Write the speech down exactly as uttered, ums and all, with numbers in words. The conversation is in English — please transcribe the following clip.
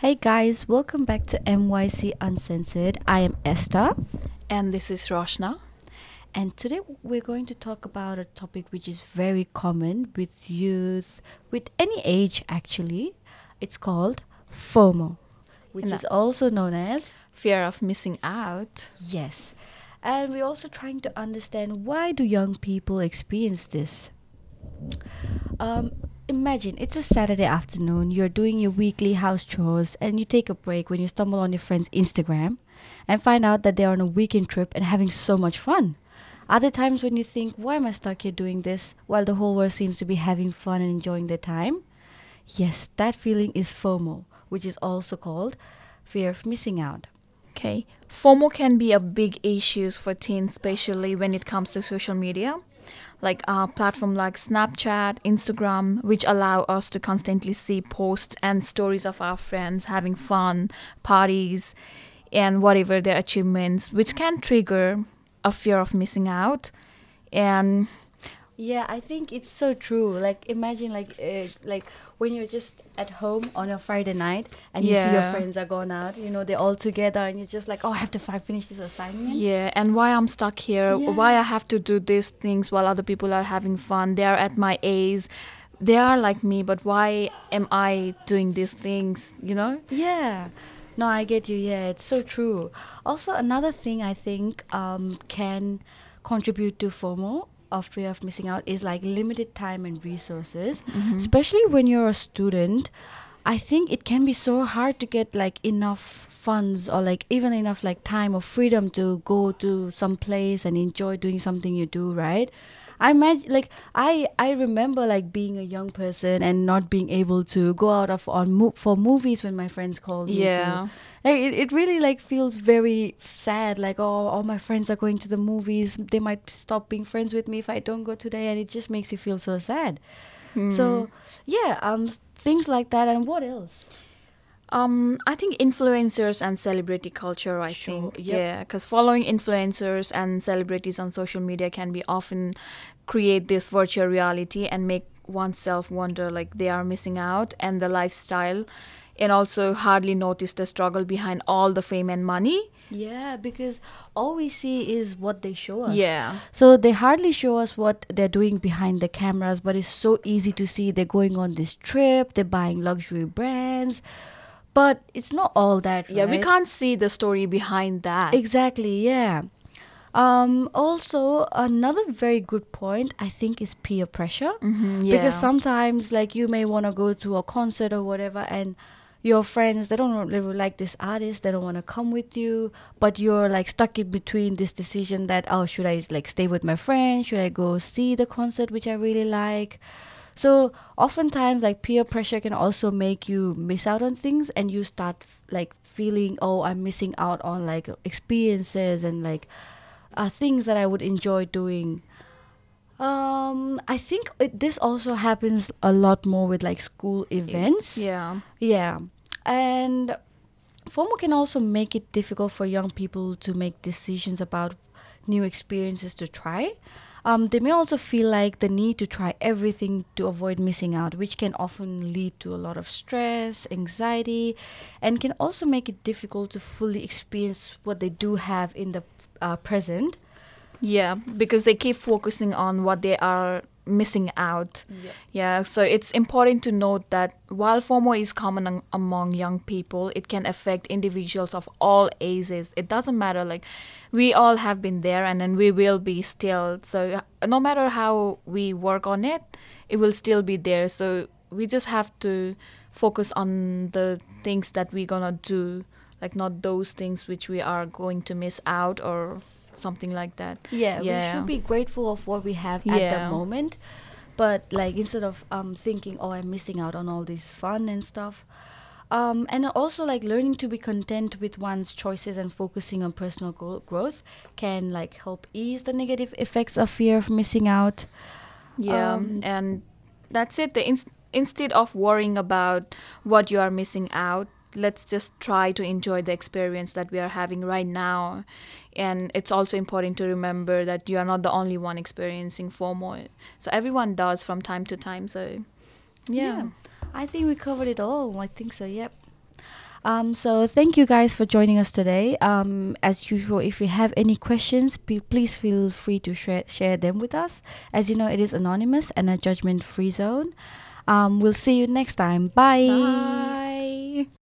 Hey guys, welcome back to M Y C Uncensored. I am Esther. And this is Roshna. And today we're going to talk about a topic which is very common with youth, with any age actually. It's called FOMO, which and is also known as fear of missing out. Yes. And we're also trying to understand, why do young people experience this? Um, imagine it's a Saturday afternoon, you're doing your weekly house chores, and you take a break when you stumble on your friend's Instagram and find out that they're on a weekend trip and having so much fun. Other times when you think, why am I stuck here doing this while the whole world seems to be having fun and enjoying their time? Yes, that feeling is FOMO, which is also called fear of missing out. Okay, FOMO can be a big issue for teens, especially when it comes to social media, like a platform like Snapchat, Instagram, which allow us to constantly see posts and stories of our friends having fun, parties, and whatever their achievements, which can trigger a fear of missing out. And yeah, I think it's so true. Like, imagine like uh, like when you're just at home on a Friday night and yeah. you see your friends are gone out, you know, they're all together and you're just like, oh, I have to fi- finish this assignment. Yeah, and why I'm stuck here, yeah. why I have to do these things while other people are having fun. They are at my age, they are like me, but why am I doing these things, you know? Yeah. No, I get you. Yeah, it's so true. Also, another thing I think um, can contribute to FOMO, of fear of missing out, is like limited time and resources, mm-hmm. especially when you're a student. I think it can be so hard to get like enough funds or like even enough like time or freedom to go to some place and enjoy doing something you do, right? I imagine like I I remember like being a young person and not being able to go out of on mo- for movies when my friends called yeah. me to. Like, it, it really like feels very sad, like, oh, all my friends are going to the movies, they might stop being friends with me if I don't go today, and it just makes you feel so sad. Hmm. So yeah, um things like that. And what else? Um, I think influencers and celebrity culture, I sure, think. Yep. Yeah, because following influencers and celebrities on social media can be often create this virtual reality and make oneself wonder like they are missing out and the lifestyle, and also hardly notice the struggle behind all the fame and money. Yeah, because all we see is what they show us. Yeah. So they hardly show us what they're doing behind the cameras, but it's so easy to see they're going on this trip, they're buying luxury brands. But it's not all that, right? Yeah, we can't see the story behind that. Exactly, yeah. Um, also, another very good point, I think, is peer pressure. Mm-hmm, yeah. Because sometimes, like, you may want to go to a concert or whatever, and your friends, they don't really like this artist, they don't want to come with you, but you're, like, stuck in between this decision that, oh, should I, like, stay with my friend? Should I go see the concert, which I really like? So oftentimes, like, peer pressure can also make you miss out on things, and you start f- like feeling, oh, I'm missing out on like experiences and like uh, things that I would enjoy doing. Um, I think it, this also happens a lot more with like school events. Yeah. Yeah. And FOMO can also make it difficult for young people to make decisions about new experiences to try. Um, they may also feel like the need to try everything to avoid missing out, which can often lead to a lot of stress, anxiety, and can also make it difficult to fully experience what they do have in the uh, present. Yeah, because they keep focusing on what they are missing out. Yeah. yeah, so it's important to note that while FOMO is common ang- among young people, it can affect individuals of all ages. It doesn't matter, like, we all have been there and then we will be still. So no matter how we work on it, it will still be there. So we just have to focus on the things that we're gonna do, like not those things which we are going to miss out or something like that. Yeah, yeah, we should be grateful of what we have yeah. at the moment, but like instead of um thinking, oh, I'm missing out on all this fun and stuff. Um and also like learning to be content with one's choices and focusing on personal go- growth can like help ease the negative effects of fear of missing out. Yeah, um, and that's it. The ins- instead of worrying about what you are missing out, let's just try to enjoy the experience that we are having right now. And it's also important to remember that you are not the only one experiencing FOMO. So everyone does from time to time. So, yeah. yeah. I think we covered it all. I think so, yep. Um, so thank you guys for joining us today. Um, as usual, if you have any questions, p- please feel free to share share them with us. As you know, it is anonymous and a judgment-free zone. Um, we'll see you next time. Bye. Bye.